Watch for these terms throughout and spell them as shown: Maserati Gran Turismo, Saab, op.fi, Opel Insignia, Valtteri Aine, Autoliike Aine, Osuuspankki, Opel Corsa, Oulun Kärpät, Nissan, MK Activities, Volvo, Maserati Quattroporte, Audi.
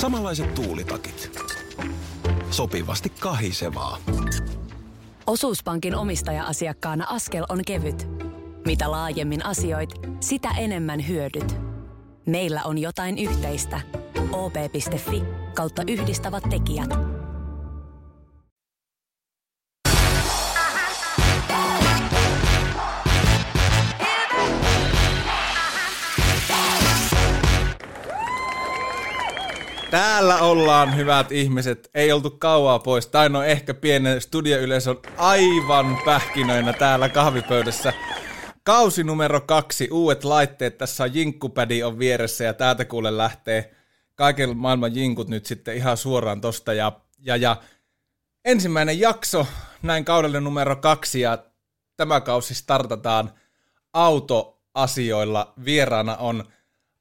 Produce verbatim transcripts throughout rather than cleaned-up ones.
Samanlaiset tuulitakit. Sopivasti kahisevaa. Osuuspankin omistaja-asiakkaana askel on kevyt. Mitä laajemmin asioit, sitä enemmän hyödyt. Meillä on jotain yhteistä. o p piste fi kautta yhdistävät tekijät. Täällä ollaan, hyvät ihmiset. Ei oltu kauaa pois. Tai no ehkä pienen studioyleisö on aivan pähkinöinä täällä kahvipöydässä. Kausi numero kaksi. Uudet laitteet. Tässä on jinkkupädi on vieressä ja täältä kuule lähtee kaiken maailman jinkut nyt sitten ihan suoraan tosta. Ja, ja, ja ensimmäinen jakso näin kaudelle numero kaksi ja tämä kausi startataan autoasioilla. Vieraana on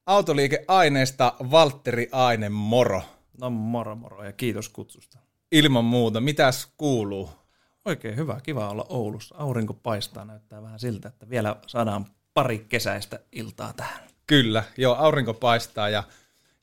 Autoliike Aineesta Valtteri Aine, moro. No moro moro ja kiitos kutsusta. Ilman muuta, mitäs kuuluu? Oikein hyvä, kiva olla Oulussa. Aurinko paistaa, näyttää vähän siltä, että vielä saadaan pari kesäistä iltaa tähän. Kyllä, joo, aurinko paistaa ja,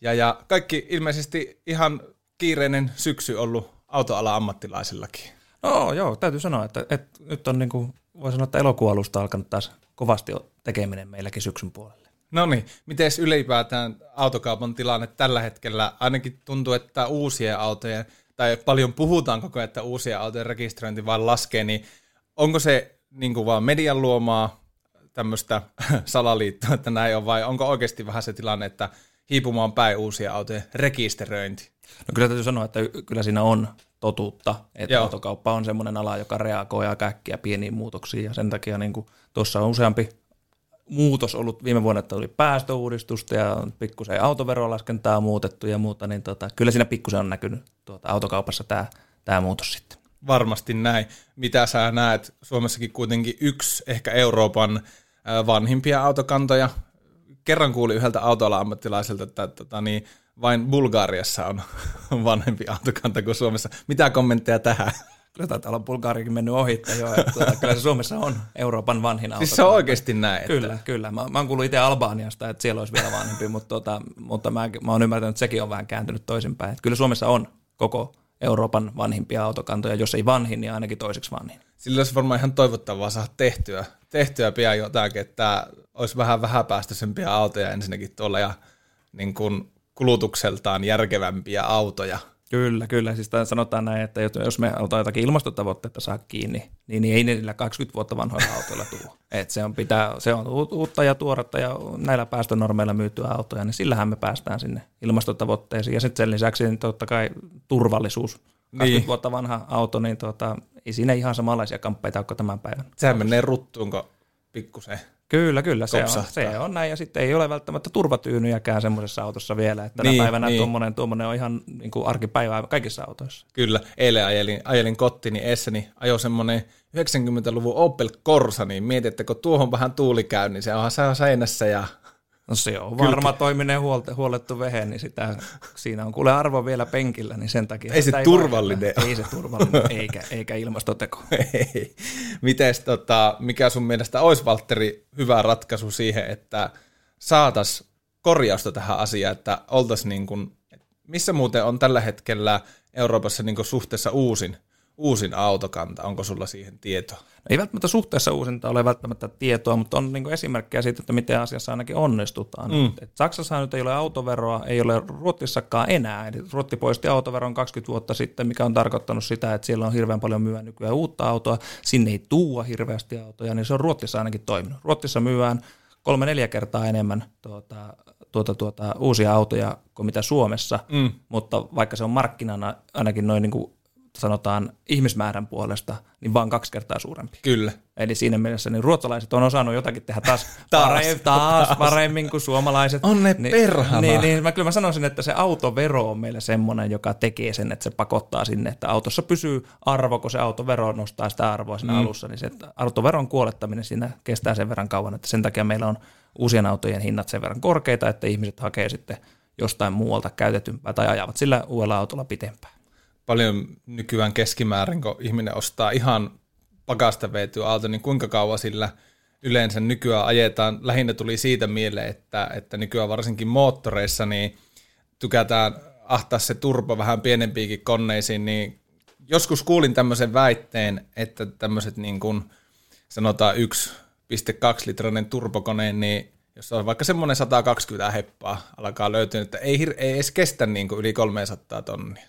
ja, ja kaikki ilmeisesti ihan kiireinen syksy ollut autoalan ammattilaisillakin. No joo, täytyy sanoa, että, että nyt on niin kuin, voi sanoa, että elokuun alusta alkanut taas kovasti tekeminen meilläkin syksyn puolella. No niin, miten ylipäätään autokaupan tilanne tällä hetkellä? Ainakin tuntuu, että uusien autojen, tai paljon puhutaan koko ajan, että uusien autojen rekisteröinti vaan laskee, niin onko se niin kuin vaan median luomaa tämmöistä salaliittoa, että näin on, vai onko oikeasti vähän se tilanne, että hiipumaan päin uusien autojen rekisteröinti? No kyllä täytyy sanoa, että kyllä siinä on totuutta, että Joo. autokauppa on semmoinen ala, joka reagoi aika äkkiä pieniin muutoksiin, ja sen takia niin kuin tuossa on useampi muutos ollut viime vuonna, että oli päästöuudistusta ja pikkusen autoverolaskentaa muutettu ja muuta, niin tota, kyllä siinä pikkusen on näkynyt tuota, autokaupassa tämä, tämä muutos sitten. Varmasti näin. Mitä sä näet? Suomessakin kuitenkin yksi ehkä Euroopan vanhimpia autokantoja. Kerran kuulin yhdeltä autoalan ammattilaiselta, että tota, niin, vain Bulgariassa on vanhempi autokanta kuin Suomessa. Mitä kommentteja tähän? Kyllä taitaa olla Bulgariakin mennyt ohittaa jo, että kyllä se Suomessa on Euroopan vanhin autokanta. Siis se on oikeasti näin. Kyllä, että... kyllä. Mä, mä oon kuullut itse Albaniasta, että siellä olisi vielä vanhempi, mutta, tota, mutta mä, mä oon ymmärtänyt, että sekin on vähän kääntynyt toisinpäin. Kyllä Suomessa on koko Euroopan vanhimpia autokantoja, jos ei vanhin, niin ainakin toiseksi vanhin. Sillä olisi varmaan ihan toivottavaa saada tehtyä, tehtyä pian jotakin, että olisi vähän vähäpäästöisempiä autoja ensinnäkin tuolla ja niin kuin kulutukseltaan järkevämpiä autoja. Kyllä, kyllä. Siis sanotaan näin, että jos me halutaan jotakin ilmastotavoitteita saa kiinni, niin ei niillä kaksikymmentä vuotta vanhoilla autoilla tule. Et se, on pitää, se on uutta ja tuoretta ja näillä päästönormeilla myytyä autoja, niin sillähän me päästään sinne ilmastotavoitteisiin. Ja sitten sen lisäksi niin totta kai turvallisuus. kaksikymmentä niin. vuotta vanha auto, niin tuota, ei siinä ihan samanlaisia kamppeita ole tämän päivän. Sehän menee ruttuunko pikkusen. Kyllä, kyllä, se on, se on näin, ja sitten ei ole välttämättä turvatyynyjäkään semmoisessa autossa vielä, että tänä niin, päivänä niin. Tuommoinen, tuommoinen on ihan niin kuin arkipäivää kaikissa autoissa. Kyllä, eilen ajelin, ajelin kottini eessä, niin ajoi semmoinen yhdeksänkymmentäluvun Opel Corsa, niin mietin, että kun tuohon vähän tuuli käy, niin se onhan seinässä ja... No se on Kyllä. varma toiminen huolte, huolettu vehe, niin sitä, siinä on kuule arvo vielä penkillä, niin sen takia... Ei se ei turvallinen Ei se turvallinen, eikä, eikä ilmastoteko. Ei. Mites, tota, mikä sun mielestä olisi, Valtteri, hyvä ratkaisu siihen, että saataisiin korjausta tähän asiaan, että oltaisiin niin kuin... Missä muuten on tällä hetkellä Euroopassa niin kuin suhteessa uusin? Uusin autokanta, onko sulla siihen tietoa? Ei välttämättä suhteessa uusinta ole välttämättä tietoa, mutta on niin kuin esimerkkejä siitä, että miten asiassa ainakin onnistutaan. Mm. Et Saksassa nyt ei ole autoveroa, ei ole Ruotsissakaan enää. Eli Ruotti poisti autoveron kaksikymmentä vuotta sitten, mikä on tarkoittanut sitä, että siellä on hirveän paljon myyä nykyään uutta autoa. Sinne ei tuua hirveästi autoja, niin se on Ruotsissa ainakin toiminut. Ruotsissa myyään kolme neljä kertaa enemmän tuota, tuota, tuota, uusia autoja kuin mitä Suomessa, mm. mutta vaikka se on markkinana ainakin noin niin kuin sanotaan ihmismäärän puolesta, niin vaan kaksi kertaa suurempi. Kyllä. Eli siinä mielessä niin ruotsalaiset on osannut jotakin tehdä taas, taas, paremmin, taas, taas paremmin kuin suomalaiset. On ne niin, perhana. Niin, niin, mä kyllä mä sanoisin, että se autovero on meillä semmoinen, joka tekee sen, että se pakottaa sinne, että autossa pysyy arvo, kun se autovero nostaa sitä arvoa siinä mm. alussa, niin se autoveron kuolettaminen siinä kestää sen verran kauan, että sen takia meillä on uusien autojen hinnat sen verran korkeita, että ihmiset hakee sitten jostain muualta käytetympää tai ajavat sillä uudella autolla pitempään. Paljon nykyään keskimäärin, kun ihminen ostaa ihan pakasta veetyä auto, niin kuinka kauan sillä yleensä nykyään ajetaan? Lähinnä tuli siitä mieleen, että, että nykyään varsinkin moottoreissa niin tykätään ahtaa se turbo vähän pienempiinkin koneisiin, niin joskus kuulin tämmöisen väitteen, että tämmöiset niin kuin sanotaan yksi pilkku kaksi litrainen turbokone, niin jos on vaikka semmoinen sata kaksikymmentä heppaa alkaa löytyä, että ei, ei edes kestä niin kuin yli kolmesataa tonnia.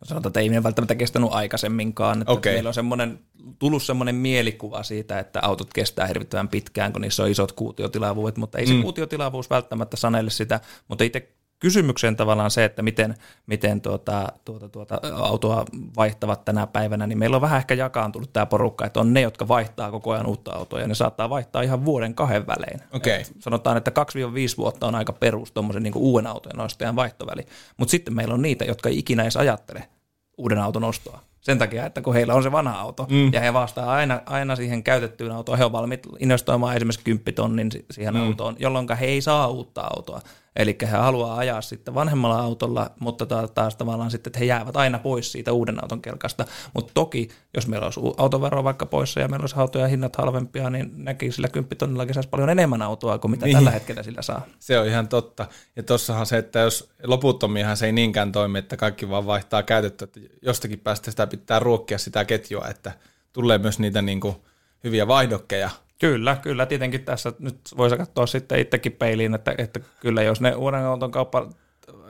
No sanotaan, että ei meidän välttämättä kestänyt aikaisemminkaan. Että okay. Meillä on semmoinen, tullut semmoinen mielikuva siitä, että autot kestää hirvittävän pitkään, kun niissä on isot kuutiotilavuudet, mutta ei se mm. kuutiotilavuus välttämättä sanelle sitä, mutta itse kysymykseen tavallaan se, että miten, miten tuota, tuota, tuota, autoa vaihtavat tänä päivänä, niin meillä on vähän ehkä jakaantunut tämä porukka, että on ne, jotka vaihtaa koko ajan uutta autoa, ja ne saattaa vaihtaa ihan vuoden kahden välein. Okay. Et sanotaan, että kaksi viisi vuotta on aika perus tuommoisen niin kuin uuden autojen ostajan vaihtoväli, mutta sitten meillä on niitä, jotka ei ikinä edes ajattele uuden auton ostoa. Sen takia, että kun heillä on se vanha auto, mm. ja he vastaa aina, aina siihen käytettyyn autoon, he on valmiit investoimaan esimerkiksi kymppitonnin siihen mm. autoon, jolloin he ei saa uutta autoa. Eli he haluaa ajaa sitten vanhemmalla autolla, mutta taas tavallaan sitten, että he jäävät aina pois siitä uuden auton kelkasta. Mutta toki, jos meillä olisi autovero vaikka poissa ja meillä olisi autoja hinnat halvempia, niin näki sillä kymppitonnilla kesässä paljon enemmän autoa kuin mitä niin. tällä hetkellä sillä saa. Se on ihan totta. Ja tossahan se, että jos loputtomiahan se ei niinkään toimi, että kaikki vaan vaihtaa käytettyä, että jostakin päästä sitä pitää ruokkia sitä ketjua, että tulee myös niitä niin kuin hyviä vaihdokkeja. Kyllä, kyllä. Tietenkin tässä nyt voisi katsoa sitten itsekin peiliin, että, että kyllä jos ne uuden auton kauppa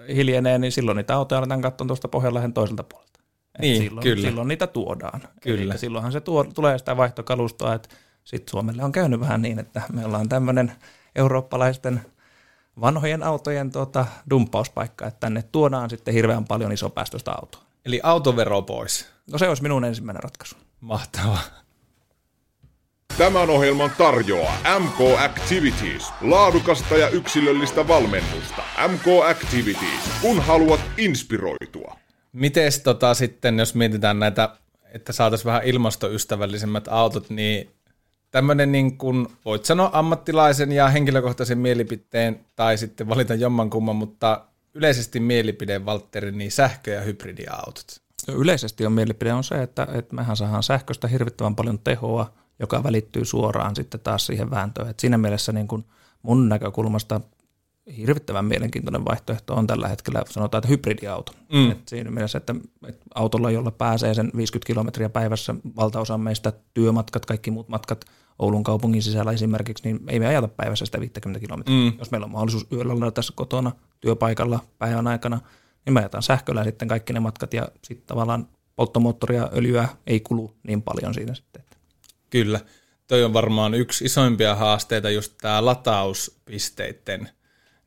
hiljenee, niin silloin niitä autoja aletaan katsomaan tuosta Pohjanlahden toiselta puolelta. Niin, silloin, kyllä. Silloin niitä tuodaan. Kyllä. Eli silloinhan se tuo, tulee sitä vaihtokalustoa, että sitten Suomelle on käynyt vähän niin, että me ollaan tämmöinen eurooppalaisten vanhojen autojen tuota, dumppauspaikka, että tänne tuodaan sitten hirveän paljon isopäästöistä autoa. Eli autovero pois. No se olisi minun ensimmäinen ratkaisu. Mahtavaa. Tämän ohjelman tarjoaa M K Activities. Laadukasta ja yksilöllistä valmennusta. M K Activities, kun haluat inspiroitua. Mites tota sitten, jos mietitään näitä, että saataisiin vähän ilmastoystävällisemmät autot, niin tämmöinen niin kuin, voit sanoa ammattilaisen ja henkilökohtaisen mielipiteen, tai sitten valita jommankumman, mutta yleisesti mielipide, Valtteri, niin sähkö- ja hybridiautot. Yleisesti on mielipide on se, että, että mehän saadaan sähköstä hirvittävän paljon tehoa, joka välittyy suoraan sitten taas siihen vääntöön. Et siinä mielessä niin kun mun näkökulmasta hirvittävän mielenkiintoinen vaihtoehto on tällä hetkellä, sanotaan, että hybridiauto. Mm. Et siinä mielessä, että et autolla, jolla pääsee sen viisikymmentä kilometriä päivässä, valtaosa meistä työmatkat, kaikki muut matkat Oulun kaupungin sisällä esimerkiksi, niin ei me ajata päivässä sitä viisikymmentä kilometriä. Mm. Jos meillä on mahdollisuus yöllä olla tässä kotona, työpaikalla, päivän aikana, niin me ajetaan sähköllä sitten kaikki ne matkat, ja sitten tavallaan polttomoottoria, öljyä ei kulu niin paljon siinä sitten. Kyllä. Toi on varmaan yksi isoimpia haasteita, just tämä latauspisteiden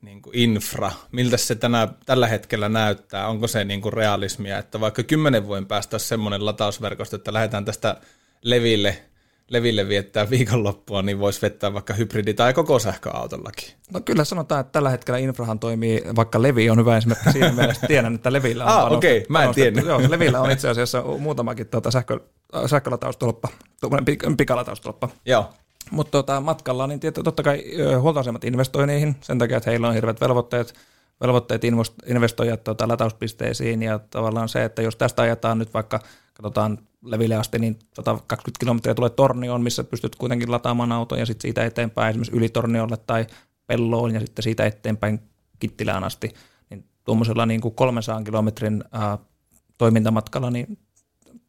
niin kuin infra. Miltä se tänä, tällä hetkellä näyttää? Onko se niin kuin realismia, että vaikka kymmenen vuoden päästä olisi semmoinen latausverkosto, että lähdetään tästä leville, leville viettää viikonloppua, niin voisi vettää vaikka hybridi- tai koko sähköautollakin? No kyllä sanotaan, että tällä hetkellä infrahan toimii, vaikka Levi on hyvä esimerkki siinä mielessä, tiedän, että Levillä on ah, panostettu. Okei, okay, mä en tiennyt. Joo, Levillä on itse asiassa muutamakin tuota sähkö... sähkölataustolppa, tuommoinen pikalataustolppa. Joo. Mutta tota, matkalla niin tietysti, totta kai huoltoasemat investoi niihin sen takia, että heillä on hirveät velvoitteet, velvoitteet investoida tota, latauspisteisiin ja tavallaan se, että jos tästä ajetaan nyt vaikka, katsotaan Leville asti, niin sata kaksikymmentä kilometriä tulee Tornioon, missä pystyt kuitenkin lataamaan auton ja sitten siitä eteenpäin esimerkiksi yli Torniolle tai Pelloon ja sitten siitä eteenpäin Kittilään asti, niin tuommoisella niin kuin kolmensadan kilometrin äh, toimintamatkalla niin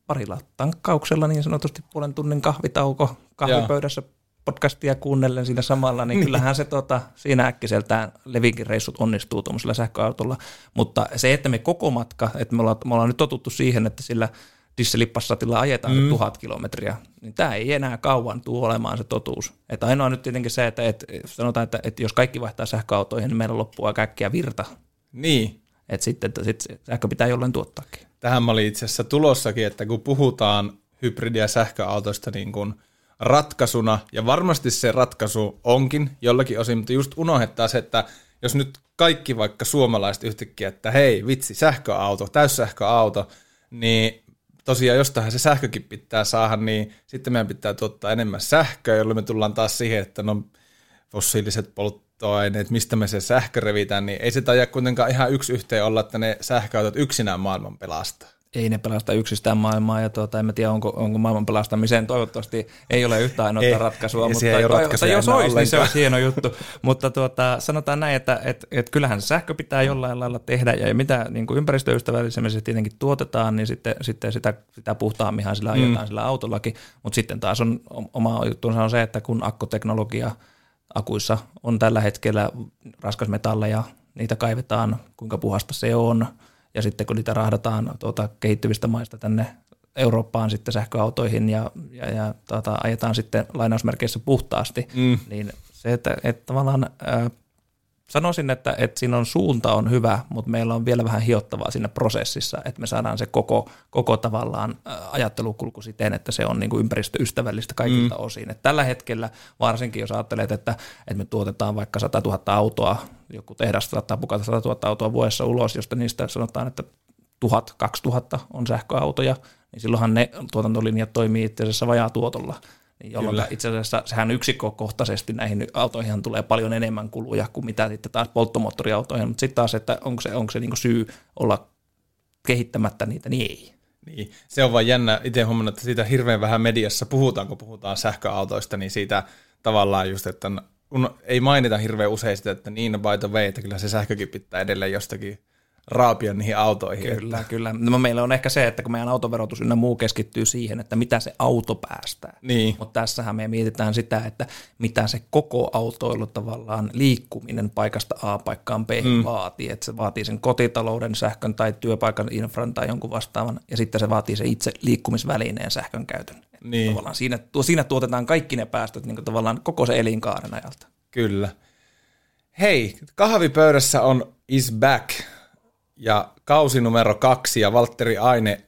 parilla tankkauksella niin sanotusti puolen tunnin kahvitauko kahvipöydässä Jaa. podcastia kuunnellen siinä samalla, niin kyllähän se tota, siinä äkkiseltään Levinkin reissut onnistuu tuollaisella sähköautolla, mutta se, että me koko matka, että me ollaan, me ollaan nyt totuttu siihen, että sillä dieselipassatilla ajetaan mm. tuhat kilometriä, niin tämä ei enää kauan tule olemaan se totuus. Et ainoa nyt tietenkin se, että et, sanotaan, että et jos kaikki vaihtaa sähköautoihin, niin meillä loppuu aika äkkiä virta. Niin. Että sitten että sit sähkö pitää jollain tuottaakin. Tähän mä olin itse asiassa tulossakin, että kun puhutaan hybridi- ja sähköautoista niin kuin ratkaisuna, ja varmasti se ratkaisu onkin jollakin osin, mutta just unohdetaan se, että jos nyt kaikki vaikka suomalaiset yhtäkkiä, että hei vitsi, sähköauto, täyssähköauto, niin tosiaan jostainhan se sähkökin pitää saada, niin sitten meidän pitää tuottaa enemmän sähköä, jolloin me tullaan taas siihen, että no fossiiliset polttoaineet, että mistä me se sähkö revitään, niin ei se tajaa kuitenkaan ihan yksi yhteen olla, että ne sähköautot yksinään maailman pelastaa. ei ne pelasta yksistään maailmaa, ja tuota, en tiedä, onko, onko maailman pelastamiseen. Toivottavasti ei ole yhtä ainoa ratkaisua, mutta toivottavasti jos olisi, niin se olisi hieno juttu. Mutta tuota, sanotaan näin, että et, et kyllähän sähkö pitää jollain lailla tehdä, ja mitä niin kuin ympäristöystävällisemmin se tietenkin tuotetaan, niin sitten, sitten sitä, sitä puhtaamminhan sillä ajetaan mm. sillä autollakin. Mutta sitten taas on, oma juttunsa on se, että kun akkoteknologia akuissa on tällä hetkellä raskasmetalleja, niitä kaivetaan, kuinka puhasta se on, ja sitten kun niitä rahdataan tuota, kehittyvistä maista tänne Eurooppaan sitten sähköautoihin ja, ja, ja tuota, ajetaan sitten lainausmerkeissä puhtaasti, mm. niin se, että, että tavallaan äh, sanoisin, että, että siinä on suunta on hyvä, mutta meillä on vielä vähän hiottavaa siinä prosessissa, että me saadaan se koko, koko tavallaan äh, ajattelukulku siten, että se on niin kuin ympäristöystävällistä kaikilta mm. osin. Et tällä hetkellä varsinkin, jos ajattelet, että, että me tuotetaan vaikka sata tuhatta autoa, joku tehdas saattaa pukata sata tuhatta autoa vuodessa ulos, josta niistä sanotaan, että tuhat kaksituhatta on sähköautoja, niin silloinhan ne tuotantolinjat toimii itse asiassa vajaa tuotolla. Jolloin Kyllä. itse asiassa sehän yksikkökohtaisesti näihin autoihin tulee paljon enemmän kuluja kuin mitä sitten taas polttomoottoriautoihin, mutta sitten taas, että onko se, onko se niinku syy olla kehittämättä niitä, niin ei. Niin. Se on vaan jännä itse huomannut, että siitä hirveän vähän mediassa puhutaan, kun puhutaan sähköautoista, niin siitä tavallaan just, että kun ei mainita hirveän usein sitä, että niin by the way, että kyllä se sähkökin pitää edelleen jostakin raapia niihin autoihin. Kyllä, että. kyllä. No meillä on ehkä se, että kun meidän autoverotus ynnä muu keskittyy siihen, että mitä se auto päästää. Niin. Mutta tässähän me mietitään sitä, että mitä se koko autoilu tavallaan liikkuminen paikasta A paikkaan B mm. vaatii. Että se vaatii sen kotitalouden sähkön tai työpaikan infran tai jonkun vastaavan, ja sitten se vaatii se itse liikkumisvälineen sähkön käytön. Niin. Tavallaan siinä, siinä tuotetaan kaikki ne päästöt niin kuin tavallaan koko se elinkaaren ajalta. Kyllä. Hei, kahvipöydässä on is back. Ja kausi numero kaksi ja Valtteri Aine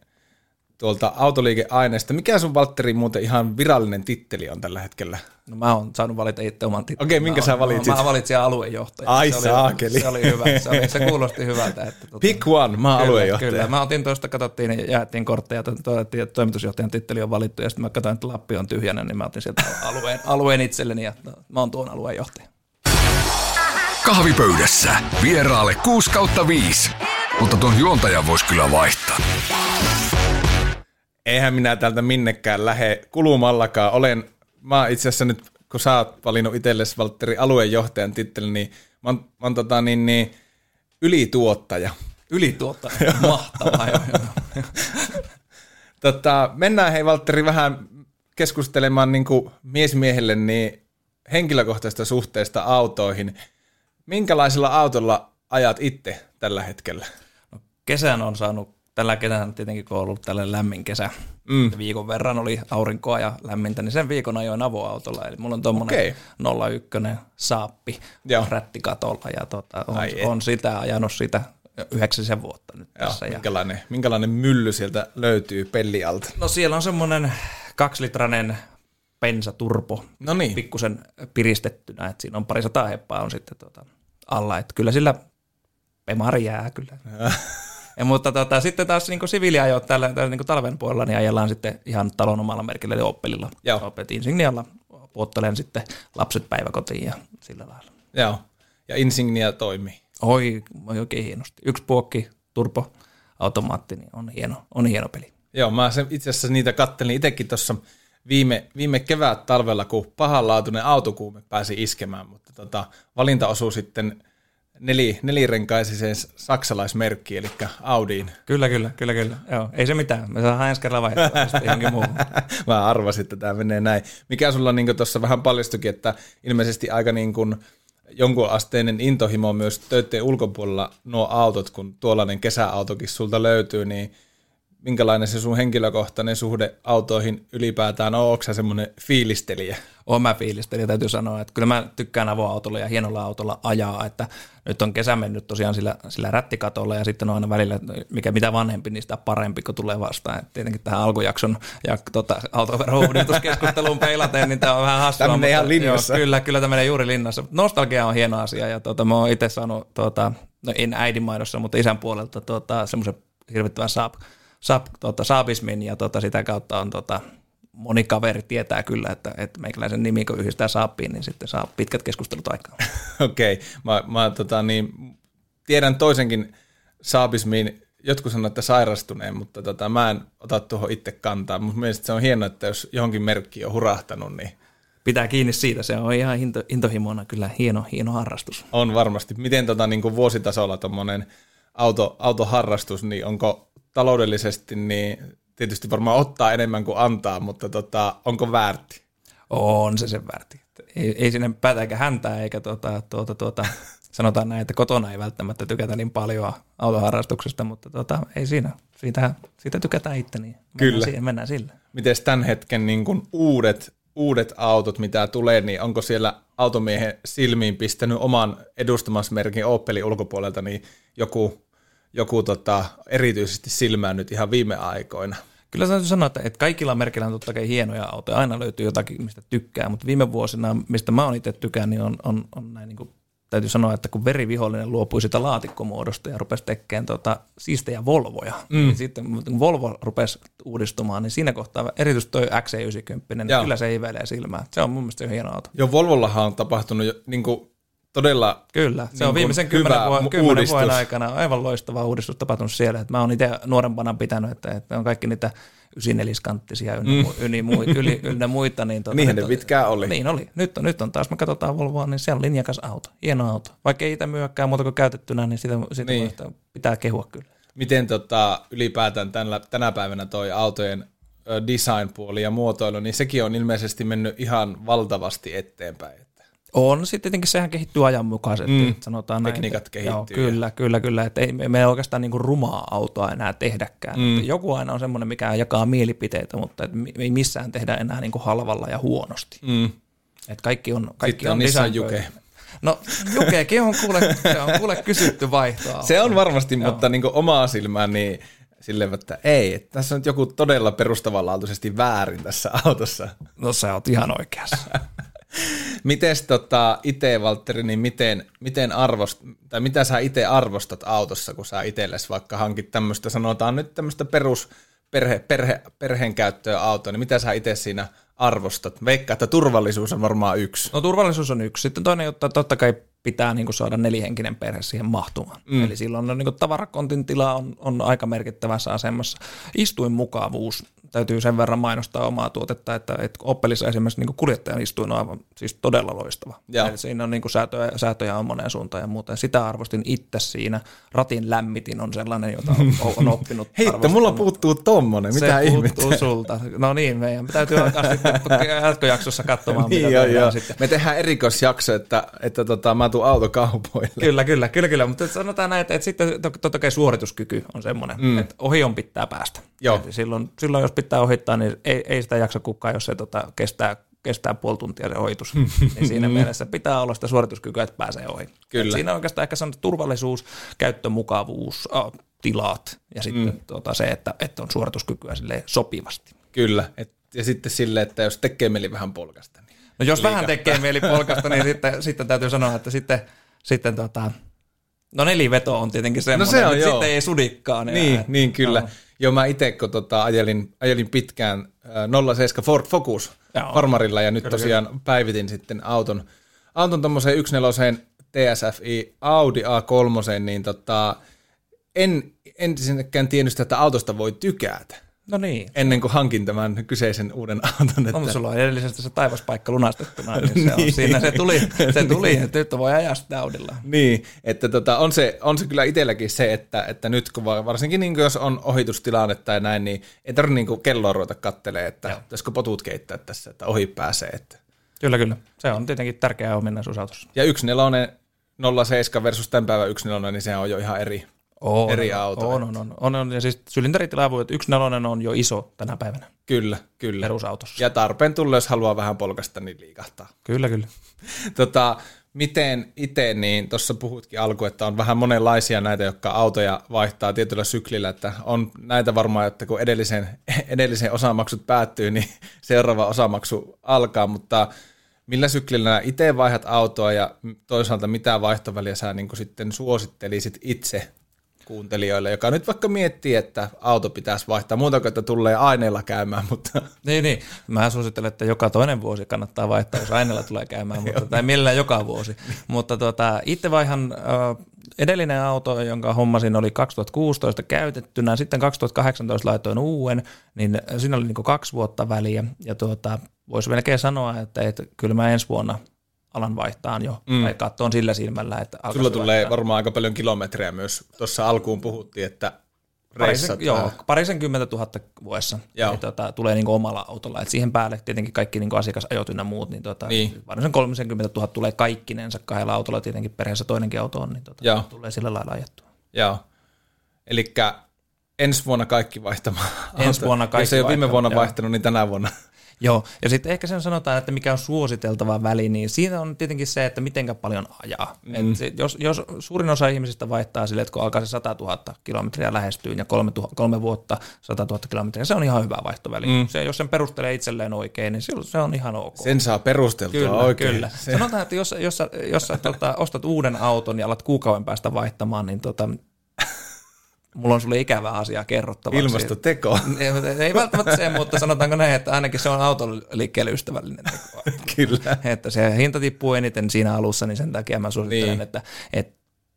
tuolta Autoliike Aineesta. Mikä sun Valtteri muuten ihan virallinen titteli on tällä hetkellä? No mä oon saanut valita itse oman tittelin. Okei, okay, minkä mä sä valitsit? Mä, mä valitsin aluejohtaja. Ai se saakeli. Oli, se oli hyvä, se, oli, se kuulosti hyvältä. Että, tuota, pick one, mä oon aluejohtaja. Kyllä, mä otin tuosta, katsottiin ja jaettiin kortteja, todettiin, että toimitusjohtajan titteli on valittu ja sitten mä katsoin, että Lappi on tyhjänä, niin mä otin sieltä alueen, alueen itselleni ja mä oon tuon aluejohtaja. Kahvipöydässä vieraalle kuusi kautta viisi, mutta tuon juontajan voisi kyllä vaihtaa. Eihän minä täältä minnekään lähe kulumallakaan. Olen, mä itse asiassa nyt, kun sä oot valinnut itsellesi Valtteri aluejohtajan titteli, niin mä oon, mä oon tota, niin, niin, ylituottaja. Ylituottaja, mahtavaa. jo, jo. tota, mennään hei Valtteri vähän keskustelemaan niin kuin miesmiehelle niin henkilökohtaisista suhteista autoihin. Minkälaisella autolla ajat itse tällä hetkellä? No, kesän on saanut, tällä kesänä tietenkin kun on ollut tällainen lämmin kesä, mm. viikon verran oli aurinkoa ja lämmintä, niin sen viikon ajoin avoautolla. Eli mulla on tuommoinen okay. nolla yksi Saappi rättikatolla ja tuota, on, on sitä ajanut sitä yhdeksisen vuotta nyt Joo, tässä. Minkälainen, ja... minkälainen mylly sieltä löytyy pellialta? No siellä on semmoinen kaksilitrainen bensaturbo, no niin. pikkusen piristettynä, että siinä on pari sataa heppaa on sitten tuota alla, että kyllä sillä pemari jää kyllä. Ja, mutta tota, sitten taas niin siviiliajot tällä, tällä niin talven puolella, niin ajellaan sitten ihan talon omalla merkillä, eli Opelilla, Opel Insignialla, puottelen sitten lapset päiväkotiin ja sillä lailla. Joo, ja Insignia toimii. Oi, oikein hienosti. Yksi puokki, turbo, automaatti, niin on hieno, on hieno peli. Joo, mä itse asiassa niitä kattelin itsekin tuossa Viime, viime kevät talvella, kun pahanlaatuinen autokuume pääsi iskemään, mutta tota, valinta osui sitten neli, nelirenkaisiseen saksalaismerkkiin, eli Audiin. Kyllä, kyllä, kyllä, kyllä. Joo, ei se mitään, me saadaan ensi kerralla vaihtaa johonkin muuhun. Mä arvasin, että tämä menee näin. Mikä sulla on niin tuossa vähän paljastukin, että ilmeisesti aika niin kuin jonkun asteinen intohimo myös töiden ulkopuolella nuo autot, kun tuollainen kesäautokin sulta löytyy, niin minkälainen se sun henkilökohtainen suhde autoihin ylipäätään on? Oletko sä semmoinen fiilistelijä? Oon mä fiilistelijä, täytyy sanoa, että kyllä mä tykkään avoautolla ja hienolla autolla ajaa, että nyt on kesä mennyt tosiaan sillä, sillä rättikatolla ja sitten on aina välillä, mikä mitä vanhempi, niin sitä parempi, kun tulee vastaan. Et tietenkin tähän alkujakson ja tota, autoverouudistuskeskusteluun peilaten, niin tämä on vähän hassua. Tämä menee ihan linjassa. Joo, kyllä, kyllä tämä menee juuri linnassa. Nostalgia on hieno asia ja tota, mä oon itse saanut, tota, no en äidinmaidossa, mutta isän puolelta tota, semmoisen hirvittävän Saab. Saab, tuota, saabismin ja tuota, sitä kautta on tuota, moni kaveri tietää kyllä, että, että meikäläisen nimi kun yhdistää Saabiin, niin sitten saa pitkät keskustelut aikaan. Okei, okay. mä, mä tota, niin, tiedän toisenkin saabismin jotkut sanoo, että sairastuneen, mutta tota, mä en ota tuohon itse kantaa. Mutta mielestäni se on hienoa, että jos johonkin merkkiin on hurahtanut, niin... Pitää kiinni siitä, se on ihan into, intohimona kyllä hieno, hieno harrastus. On varmasti. Miten tota, niin kuin vuositasolla tuommoinen auto, autoharrastus, niin onko taloudellisesti, niin tietysti varmaan ottaa enemmän kuin antaa, mutta tota, onko väärti? On se sen väärti. Ei, ei sinne päätä eikä häntää, eikä tuota, tuota, tuota, sanotaan näin, että kotona ei välttämättä tykätä niin paljon autoharrastuksesta, mutta tuota, ei siinä. Siitä, siitä tykätään itse, niin kyllä. Mennään, mennään sillä. Mites tämän hetken niin kun uudet, uudet autot, mitä tulee, niin onko siellä automiehen silmiin pistänyt oman edustamansmerkin Opelin ulkopuolelta niin joku, joku tota, erityisesti silmään nyt ihan viime aikoina? Kyllä täytyy sanoa, että kaikilla merkillä on totta kai hienoja autoja. Aina löytyy jotakin, mistä tykkää, mutta viime vuosina, mistä mä oon itse tykkään, niin on, on, on näin, niin kuin, täytyy sanoa, että kun verivihollinen luopui sitä laatikkomuodosta ja rupesi tekemään tuota, siistejä Volvoja, mm. niin sitten kun Volvo rupesi uudistumaan, niin siinä kohtaa erityisesti toi X C yhdeksänkymmentä, niin kyllä se hiveilee silmään. Se on mun mielestä hieno auto. Joo, Volvollahan on tapahtunut jo, niin kuin todella kyllä, se niin on viimeisen kymmenen vuoden aikana aivan loistava uudistus tapahtunut siellä. Että mä oon itse nuorempana pitänyt, että, että on kaikki niitä yhdeksänkymmentäneljä-skanttisia mm. yli, yli, yli muita. Niin tuota, niinhän ne pitkään oli. Niin oli. Nyt on, nyt on taas, me katsotaan Volvoa, niin se on linjakas auto, hieno auto. Vaikka ei itse myökkää muuta kuin käytettynä, niin sitä, sitä niin. pitää kehua kyllä. Miten tota, ylipäätään tänä, tänä päivänä toi autojen design-puoli ja muotoilu, niin sekin on ilmeisesti mennyt ihan valtavasti eteenpäin. On, sitten tietenkin sehän kehittyy ajanmukaisesti, mm. sanotaan näin. Tekniikat kehittyy. Joo, kyllä, kyllä, kyllä, että ei me oikeastaan niin kuin rumaa autoa enää tehdäkään. Mm. Joku aina on semmoinen, mikä jakaa mielipiteitä, mutta ei missään tehdä enää niin kuin halvalla ja huonosti. Mm. Että kaikki on kaikki sitten on Nissan Juke. No Jukekin on kuule, se on kuule kysytty vaihtoa. Se on varmasti, joo. Mutta niin kuin omaa silmään niin silleen, että ei, että tässä on nyt joku todella perustavanlaatuisesti väärin tässä autossa. No sä oot ihan oikeassa. Mites tota, itse, Valtteri, niin miten, miten arvost, tai mitä sä itse arvostat autossa, kun sä itsellesi vaikka hankit tämmöistä, sanotaan nyt tämmöistä perus perhe, perhe, perheen käyttöä autoa, niin mitä sä itse siinä arvostat? Veikkaa, että turvallisuus on varmaan yksi. No turvallisuus on yksi. Sitten toinen, jotta totta kai pitää niin kuin saada nelihenkinen perhe siihen mahtumaan. Mm. Eli silloin niin kuin tavarakontin tila on, on aika merkittävässä asemassa. Istuinmukavuus. Täytyy sen verran mainostaa omaa tuotetta, että, että Opelissa esimerkiksi niin kuljettajan istuin on aivan siis todella loistava. Eli siinä on niin säätöjä, säätöjä on moneen suuntaan ja muuta. Ja sitä arvostin itse siinä. Ratin lämmitin on sellainen, jota on, on oppinut Heittä, arvostamaan. Mulla puuttuu tommonen. Mitä ihmettä? Se puuttuu sulta. No niin, meidän täytyy alkaa sitten jatkojaksossa katsomaan, niin, mitä tehdään sitten. Me tehdään erikoisjakso, että, että tota, mä tuun autokaupoille. Kyllä, kyllä, kyllä, kyllä. Mutta sanotaan näin, että, että sitten totta kai suorituskyky on semmoinen, mm. että ohi on pitää päästä. Silloin, silloin jos pitää ohittaa, niin ei, ei sitä jaksa kukaan, jos se tota, kestää, kestää puoli tuntia se ohitus. niin siinä mielessä pitää olla sitä suorituskykyä, että pääsee ohi. Kyllä. Et siinä on oikeastaan ehkä sanottu turvallisuus, käyttömukavuus, äh, tilat ja sitten mm. tota, se, että, että on suorituskykyä silleen sopivasti. Kyllä. Et, ja sitten sille, että jos tekee mieli vähän polkasta. Niin no jos liikahtaa. Vähän tekee mieli polkasta, niin sitten, sitten täytyy sanoa, että sitten... sitten tota, no neliveto on tietenkin semmoinen, no se on, että joo. Sitten ei sudikkaan. Niin, enää, niin että, kyllä. No. Joo, mä itse kun tota, ajelin, ajelin pitkään nolla seitsemän Ford Focus joo, farmarilla ja nyt kyllä, tosiaan kyllä. Päivitin sitten auton auton tommoseen yksi neljä T S F I Audi A kolme, niin tota, en ensinnäkään tiennyt sitä, että autosta voi tykätä. No niin. Ennen kuin hankin tämän kyseisen uuden auton. Että... No, sulla on edellisestä se taivaspaikka lunastettuna, niin se, niin. On, siinä se tuli, se tuli että nyt voi ajaa sitä Audilla. Niin, että tota, on, se, on se kyllä itselläkin se, että, että nyt kun varsinkin niin kuin jos on ohitustilanne tai näin, niin ei tarvitse niin kelloa ruveta katselemaan, että pitäisikö potut keittää tässä, että ohi pääsee. Että... Kyllä, kyllä. Se on tietenkin tärkeä ominaisuus autossa. Ja yksi neljä nolla seitsemän versus tämän päivän yksi neljä, niin se on jo ihan eri. On, eri auto. On, on, on, on, on. Ja siis sylinteritila-avu, että yksi neljä on jo iso tänä päivänä. Kyllä, kyllä. Perusautossa. Ja tarpeen tulleen, jos haluaa vähän polkasta, niin liikahtaa. Kyllä, kyllä. tota, miten itse, niin tuossa puhutkin alkuun, että on vähän monenlaisia näitä, jotka autoja vaihtaa tietyllä syklillä, että on näitä varmaan, että kun edellisen, edellisen osamaksut päättyy, niin seuraava osamaksu alkaa, mutta millä syklillä itse vaihdat autoa ja toisaalta mitä vaihtoväliä sä niin sitten suosittelisit itse kuuntelijoille, joka nyt vaikka miettii, että auto pitäisi vaihtaa muuta kuin, että tulee aineella käymään. Mutta. Niin, niin. Mä suosittelen, että joka toinen vuosi kannattaa vaihtaa, jos aineella tulee käymään, mutta, tai millään joka vuosi. Mutta tuota, itse vaihan äh, edellinen auto, jonka hommasin, oli kaksituhattakuusitoista käytettynä, sitten kaksituhattakahdeksantoista laitoin uuden, niin siinä oli niin kuin kaksi vuotta väliä, ja tuota, voisi melkein sanoa, että, että kyllä mä ensi vuonna alan vaihtaan jo, mm. tai katsoin sillä silmällä, että alkaa. Sulla tulee vaihtaa varmaan aika paljon kilometrejä myös, tuossa alkuun puhuttiin, että reissat. Parisen, joo, parisenkymmentä tuhatta vuodessa niin, tota, tulee niin kuin omalla autolla, et siihen päälle tietenkin kaikki niin kuin asiakasajot ynnä muut, niin, tota, niin. varsin kolmekymmentätuhatta tulee kaikkinensa kahdella autolla, tietenkin perheessä toinenkin auto on, niin tota, tulee sillä lailla ajettua. Joo, eli ensi vuonna kaikki vaihtamaan. Ensi vuonna kaikki. Jos ei ole viime vuonna joo. vaihtanut, niin tänä vuonna. Joo, ja sitten ehkä sen sanotaan, että mikä on suositeltava väli, niin siinä on tietenkin se, että mitenkä paljon ajaa. Mm. Et se, jos, jos suurin osa ihmisistä vaihtaa sille, että kun alkaa se sata tuhatta kilometriä lähestyä ja kolme, tuh- kolme vuotta sata tuhatta kilometriä, se on ihan hyvä vaihtoväli. Mm. Se, jos sen perustelee itselleen oikein, niin se on ihan ok. Sen saa perusteltua kyllä, oikein. Kyllä. Sanotaan, että jos, jos, jos sä tota, ostat uuden auton ja alat kuukauden päästä vaihtamaan, niin tota, mulla on sulle ikävää asiaa kerrottavaksi. Ilmastoteko. Ei välttämättä se, mutta sanotaanko näin, että ainakin se on autoliikkeelle ystävällinen teko. Kyllä. Että se hinta tippuu eniten siinä alussa, niin sen takia mä suosittelen, niin. että, että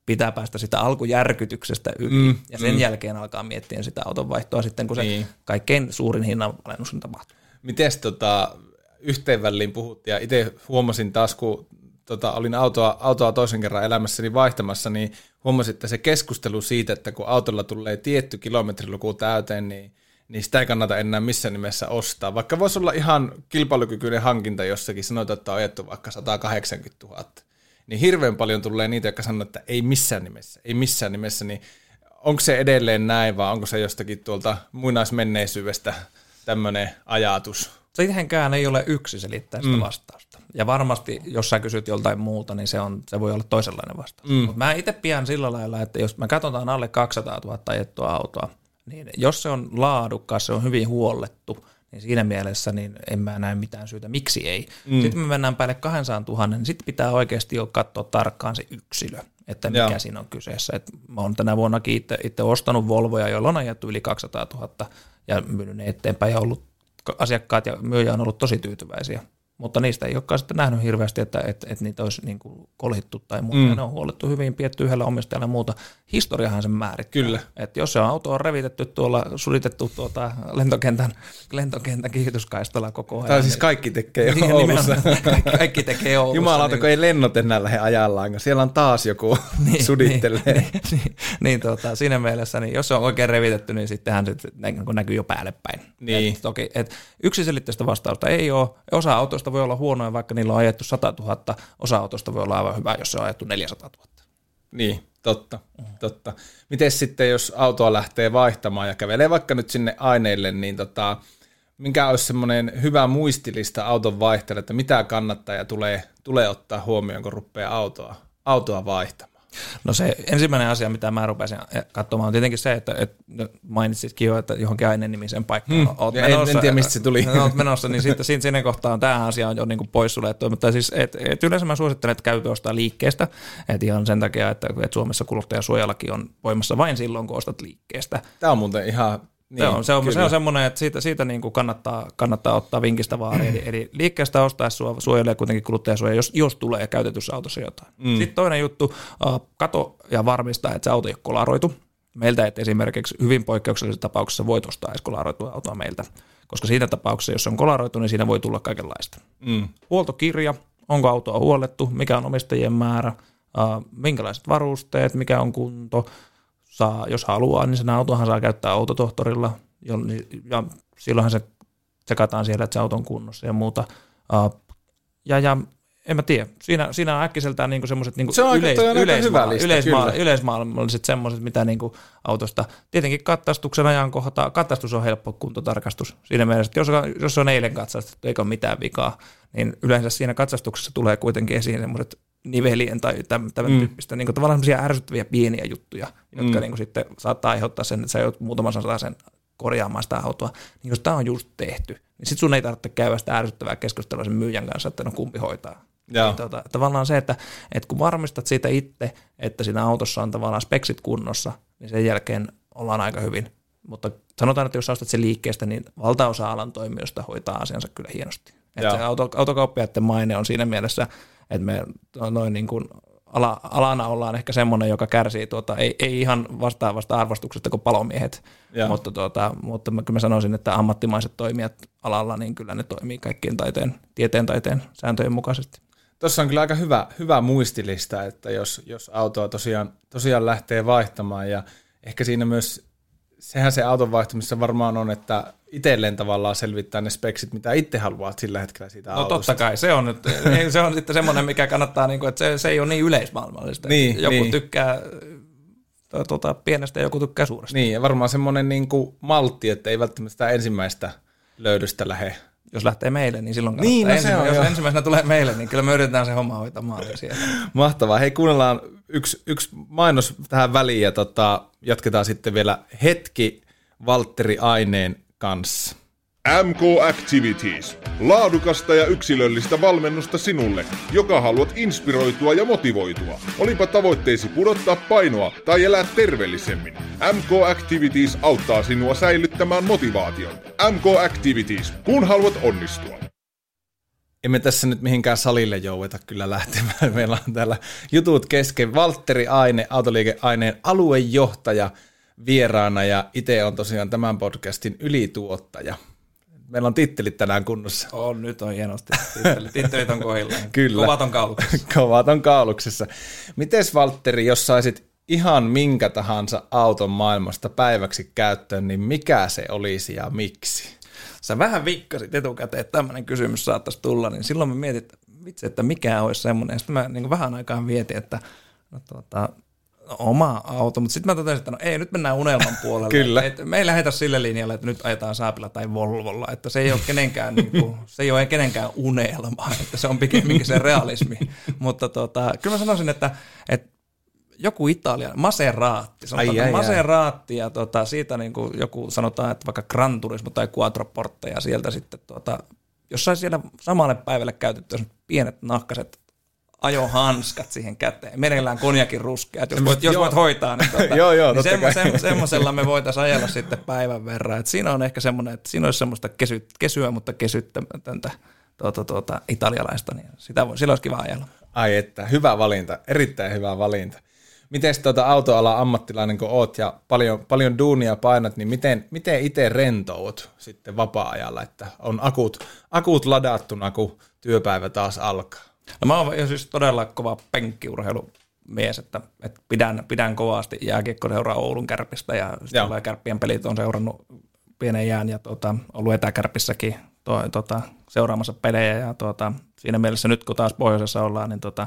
pitää päästä sitä alkujärkytyksestä yli. Mm, ja sen mm. jälkeen alkaa miettiä sitä autonvaihtoa sitten, kun se niin. kaikkein suurin hinnanalennus on tapahtunut. Mites tota, yhteen väliin puhuttiin, ja itse huomasin taas, kun Tota, olin autoa, autoa toisen kerran elämässäni vaihtamassa, niin huomasin, että se keskustelu siitä, että kun autolla tulee tietty kilometriluku täyteen, niin, niin sitä ei kannata enää missään nimessä ostaa. Vaikka voisi olla ihan kilpailukykyinen hankinta jossakin, sanotaan, että on ajettu vaikka sata kahdeksankymmentätuhatta, niin hirveän paljon tulee niitä, jotka sanoo, että ei missään nimessä, ei missään nimessä, niin onko se edelleen näin, vai onko se jostakin tuolta muinaismenneisyydestä tämmöinen ajatus? Siitäkään ei ole yksi selittäistä mm. vastausta. Ja varmasti, jos sä kysyt joltain muuta, niin se, on, se voi olla toisenlainen vastaus. Mm. Mutta mä itse pidän sillä lailla, että jos me katsotaan alle kaksisataatuhatta ajettua autoa, niin jos se on laadukkaas, se on hyvin huollettu, niin siinä mielessä niin en mä näe mitään syytä, miksi ei. Mm. Sitten me mennään päälle kaksisataatuhatta, niin sitten pitää oikeasti jo katsoa tarkkaan se yksilö, että mikä Joo. siinä on kyseessä. Et mä oon tänä vuonnakin itse, itse ostanut Volvoja, joilla on ajettu yli kaksisataatuhatta ja myynyt ne eteenpäin ja ollut asiakkaat ja myyjä on ollut tosi tyytyväisiä, mutta niistä ei olekaan sitten nähnyt hirveästi, että, että, että niitä olisi niin kuin kolhittu tai muuta. Mm. Ne on huolettu hyvin, pietty yhdellä omistajalla ja muuta. Historiahan sen määrittää. Kyllä. Että jos se auto on revitetty tuolla, sulitettu tuota lentokentän, lentokentän kiihdyskaistalla koko ajan. Tai siis kaikki tekee niin, Oulussa. Kaikki, kaikki tekee Oulussa. Jumalauta, niin, kun ei lennot enää lähde ajallaan, kun siellä on taas joku niin, sudittelee. Niin, niin, niin, niin tuota, siinä mielessä, niin jos se on oikein revitetty, niin sittenhän se näkyy jo päälle päin. Niin. Et, toki, et yksiselitteistä vastausta ei ole. Osa autosta voi olla huonoja, vaikka niillä on ajettu sata tuhatta, osa autosta voi olla aivan hyvä, jos se on ajettu neljäsataatuhatta. Niin, totta, totta. Miten sitten, jos autoa lähtee vaihtamaan ja kävelee vaikka nyt sinne Aineille, niin tota, minkä olisi semmoinen hyvä muistilista auton vaihtajalla, että mitä kannattaja tulee, tulee ottaa huomioon, kun rupeaa autoa, autoa vaihtamaan? No se ensimmäinen asia, mitä mä rupesin katsomaan, on tietenkin se, että, että mainitsitkin jo, että johonkin Aineen nimiseen paikkaan hmm. olet menossa. En, en tiedä, mistä se tuli. Olet menossa, niin sitten siinä kohtaa on tämä asia on jo niin kuin pois suljettu. Mutta siis, et, et yleensä mä suosittelen, että käy ostaa liikkeestä. Et ihan sen takia, että et Suomessa kuluttajasuojalaki on voimassa vain silloin, kun ostat liikkeestä. Tämä on muuten ihan... Niin, se, on, se, on, se on semmoinen, että siitä, siitä niin kuin kannattaa, kannattaa ottaa vinkistä vaari. Eli, eli liikkeestä ostaessa suojelee kuitenkin kuluttajasuoja, jos, jos tulee käytetyssä autossa jotain. Mm. Sitten toinen juttu, kato ja varmista, että se auto ei ole kolaroitu. Meiltä et esimerkiksi hyvin poikkeuksellisessa tapauksessa voit ostaa edes kolaroitua autoa meiltä, koska siinä tapauksessa, jos se on kolaroitu, niin siinä voi tulla kaikenlaista. Mm. Huoltokirja, onko autoa huollettu, mikä on omistajien määrä, minkälaiset varusteet, mikä on kunto. Saa, jos haluaa, niin sen autohan saa käyttää autotohtorilla, ja silloinhan se tsekataan siellä, että se auto on kunnossa ja muuta. Ja, ja en mä tiedä, siinä, siinä on äkkiseltään niinku semmoiset niinku se yleis, yleisma- yleisma- yleismaailmalliset semmoiset, mitä niinku autosta, tietenkin katsastuksen ajankohtaa, katsastus on helppo kuntotarkastus siinä mielessä, että jos, jos on eilen katsastettu, eikä ole mitään vikaa, niin yleensä siinä katsastuksessa tulee kuitenkin esiin semmoiset nivelien tai tämän, tämän mm. tyyppistä, niin kuin tavallaan sellaisia ärsyttäviä pieniä juttuja, jotka mm. niin kuin sitten saattaa aiheuttaa sen, että sä joudut muutaman sataa sen korjaamaan sitä autoa, niin jos tämä on just tehty, niin sitten sun ei tarvitse käydä sitä ärsyttävää keskustelua sen myyjän kanssa, että no kumpi hoitaa. Niin, tuota, tavallaan se, että, että kun varmistat siitä itse, että siinä autossa on tavallaan speksit kunnossa, niin sen jälkeen ollaan aika hyvin. Mutta sanotaan, että jos ostat sen liikkeestä, niin valtaosa alan toimijoista hoitaa asiansa kyllä hienosti. Että se auto, autokauppiaiden maine on siinä mielessä, että me noin niin kuin ala, alana ollaan ehkä semmoinen, joka kärsii, tuota, ei, ei ihan vastaavasta arvostuksesta kuin palomiehet, mutta, tuota, mutta mä, kyllä mä sanoisin, että ammattimaiset toimijat alalla, niin kyllä ne toimii kaikkien taiteen, tieteen taiteen sääntöjen mukaisesti. Tuossa on kyllä aika hyvä, hyvä muistilista, että jos, jos autoa tosiaan, tosiaan lähtee vaihtamaan ja ehkä siinä myös, sehän se auton vaihtamissa varmaan on, että itselleen tavallaan selvittää ne speksit, mitä itse haluat sillä hetkellä siitä autosta. No totta kai, se on, nyt, se on sitten semmoinen, mikä kannattaa, että se, se ei ole niin yleismaailmallista. Niin, joku niin. tykkää tuota, pienestä ja joku tykkää suuresta. Niin, ja varmaan semmoinen niin kuin maltti, että ei välttämättä sitä ensimmäistä löydystä lähde. Jos lähtee meille, niin silloin kannattaa. Niin, no se on, Jos jo. ensimmäisenä tulee meille, niin kyllä me yritetään se homma hoitamaan siellä. Mahtavaa. Hei, kuunnellaan yksi, yksi mainos tähän väliin ja tota, jatketaan sitten vielä hetki Valtteri Aineen kanssa. M K Activities. Laadukasta ja yksilöllistä valmennusta sinulle, joka haluat inspiroitua ja motivoitua. Olipa tavoitteesi pudottaa painoa tai elää terveellisemmin. M K Activities auttaa sinua säilyttämään motivaation. M K Activities, kun haluat onnistua. Emme tässä nyt mihinkään salille joueta kyllä lähtemään. Meillä on täällä jutut kesken. Valtteri Aine, Autoliike Aineen aluejohtaja vieraana ja itse on tosiaan tämän podcastin ylituottaja. Meillä on tittelit tänään kunnossa. On, nyt on hienosti. Tittelit, tittelit on kohdillaan. Kyllä. Kovat on kauluksessa. Kovat on kauluksessa. Mites Valtteri, jos saisit ihan minkä tahansa auton maailmasta päiväksi käyttöön, niin mikä se olisi ja miksi? Sä vähän vikkasit etukäteen, että tämmöinen kysymys saattaisi tulla, niin silloin mä mietin, että vitsi, että mikä olisi semmoinen. Sitten mä niin vähän aikaan mietin, että no tuota... oma auto, mutta sitten mä totesin, että no ei, nyt mennään unelman puolelle. Kyllä. Et me ei lähetä sille linjalle, että nyt ajetaan Saabilla tai Volvolla, että se ei ole kenenkään, niinku, se ei ole kenenkään unelma, että se on pikemminkin se realismi. Mutta tota, kyllä mä sanoisin, että, että joku italian, Maserati, sanotaan ai, ai, Maserati ja tota, siitä niinku joku sanotaan, että vaikka Gran Turismo tai Quattroporte ja sieltä sitten, tota, jos saisi siellä samalle päivälle käytettyä pienet nahkaset ajohanskat siihen käteen. Meneillään konjakin ruskeat, jos voit, jos voit hoitaa ne. Tuota, joo, joo, niin semmo, semmo, semmoisella me voitaisiin ajella sitten päivän verran. Et siinä on ehkä semmoinen, että siinä olisi semmoista kesy, kesyä, mutta kesyttämätöntä tuota, tuota, italialaista. Niin sitä voi, sillä olisi kiva ajella. Ai että, hyvä valinta, erittäin hyvä valinta. Miten tuota autoalan ammattilainen, kun oot ja paljon, paljon duunia painat, niin miten, miten itse rentout sitten vapaa-ajalla, että on akut, akut ladattuna, kun työpäivä taas alkaa? No mä oon siis todella kova penkkiurheilumies, että, että pidän, pidän kovasti jääkiekkoseuraa Oulun Kärpistä ja sitten Kärppien pelit on seurannut pienen jään ja tuota, ollut etäkärpissäkin to, tuota, seuraamassa pelejä ja tuota, siinä mielessä nyt kun taas pohjoisessa ollaan, niin tuota,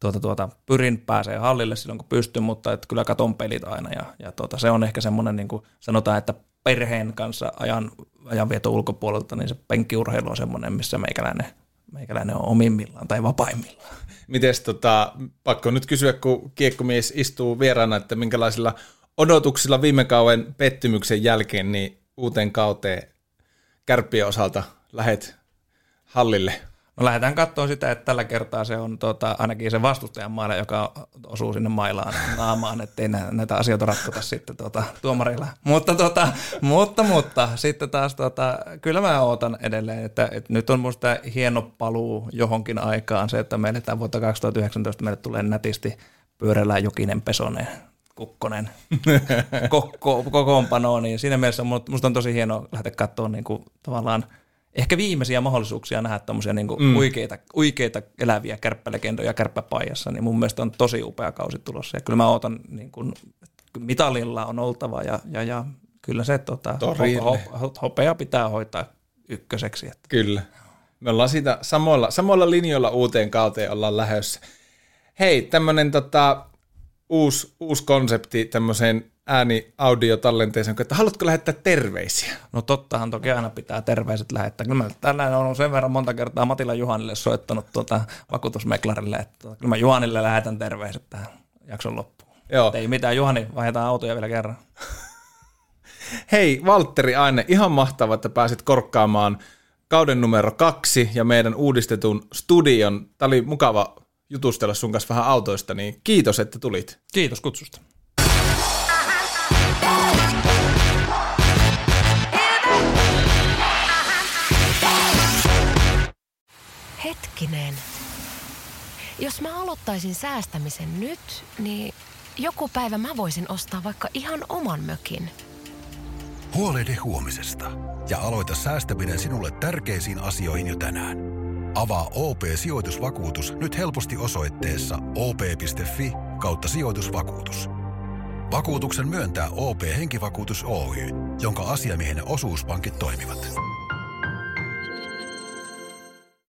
tuota, tuota, pyrin pääsee hallille silloin kun pystyn, mutta et kyllä katon pelit aina ja, ja tuota, se on ehkä semmoinen niin kuin sanotaan, että perheen kanssa ajan, ajanvieto ulkopuolelta, niin se penkkiurheilu on semmoinen, missä meikäläinen Meikäläinen on omimmillaan tai vapaimmillaan. Mites tota, pakko nyt kysyä, kun kiekkomies istuu vieraana, että minkälaisilla odotuksilla viime kauden pettymyksen jälkeen niin uuteen kauteen Kärppien osalta lähet hallille? No lähdetään katsoa sitä, että tällä kertaa se on tota, ainakin se vastustajan maila, joka osuu sinne mailaan naamaan, ettei näitä asioita ratkota sitten tota, tuomarilla. Mutta, tota, mutta, mutta sitten taas tota, kyllä mä ootan edelleen, että, että nyt on musta hieno paluu johonkin aikaan se, että me eletään vuotta kaksituhattayhdeksäntoista, meille tulee nätisti pyöräillään Jokinen, Pesonen, Kukkonen koko, kokoonpanoon, niin siinä mielessä musta on tosi hienoa lähteä katsoa niin kuin, tavallaan ehkä viimeisiä mahdollisuuksia nähdä tämmöisiä niinku mm. uikeita, uikeita eläviä kärppälegendoja kärppäpaijassa, niin mun mielestä on tosi upea kausi tulossa. Ja kyllä mä ootan, niin kun, mitalilla on oltava ja, ja, ja kyllä se tota, hopea pitää hoitaa ykköseksi. Että. Kyllä. Me ollaan siitä samoilla, samoilla linjoilla uuteen kauteen ollaan lähdössä. Hei, tämmöinen tota, uusi, uusi konsepti tämmöiseen ääni-audiotallenteeseen, että haluatko lähettää terveisiä? No tottahan toki aina pitää terveiset lähettää. Kyllä mä tällainen on sen verran monta kertaa Matilla Juhanille soittanut tuota vakuutusmeklarille, että kyllä mä Juhanille lähetän terveiset tähän jakson loppuun. Joo. Ei mitään, Juhani, vaihdetaan autoja vielä kerran. Hei Valtteri Aine, ihan mahtavaa, että pääsit korkkaamaan kauden numero kaksi ja meidän uudistetun studion. Tämä oli mukava jutustella sun kanssa vähän autoista, niin kiitos, että tulit. Kiitos kutsusta. Hetkinen. Jos mä aloittaisin säästämisen nyt, niin joku päivä mä voisin ostaa vaikka ihan oman mökin. Huolehdi huomisesta ja aloita säästäminen sinulle tärkeisiin asioihin jo tänään. Avaa O P-sijoitusvakuutus nyt helposti osoitteessa op.fi kautta sijoitusvakuutus. Vakuutuksen myöntää O P-henkivakuutus Oy, jonka asiamiehen Osuuspankit toimivat.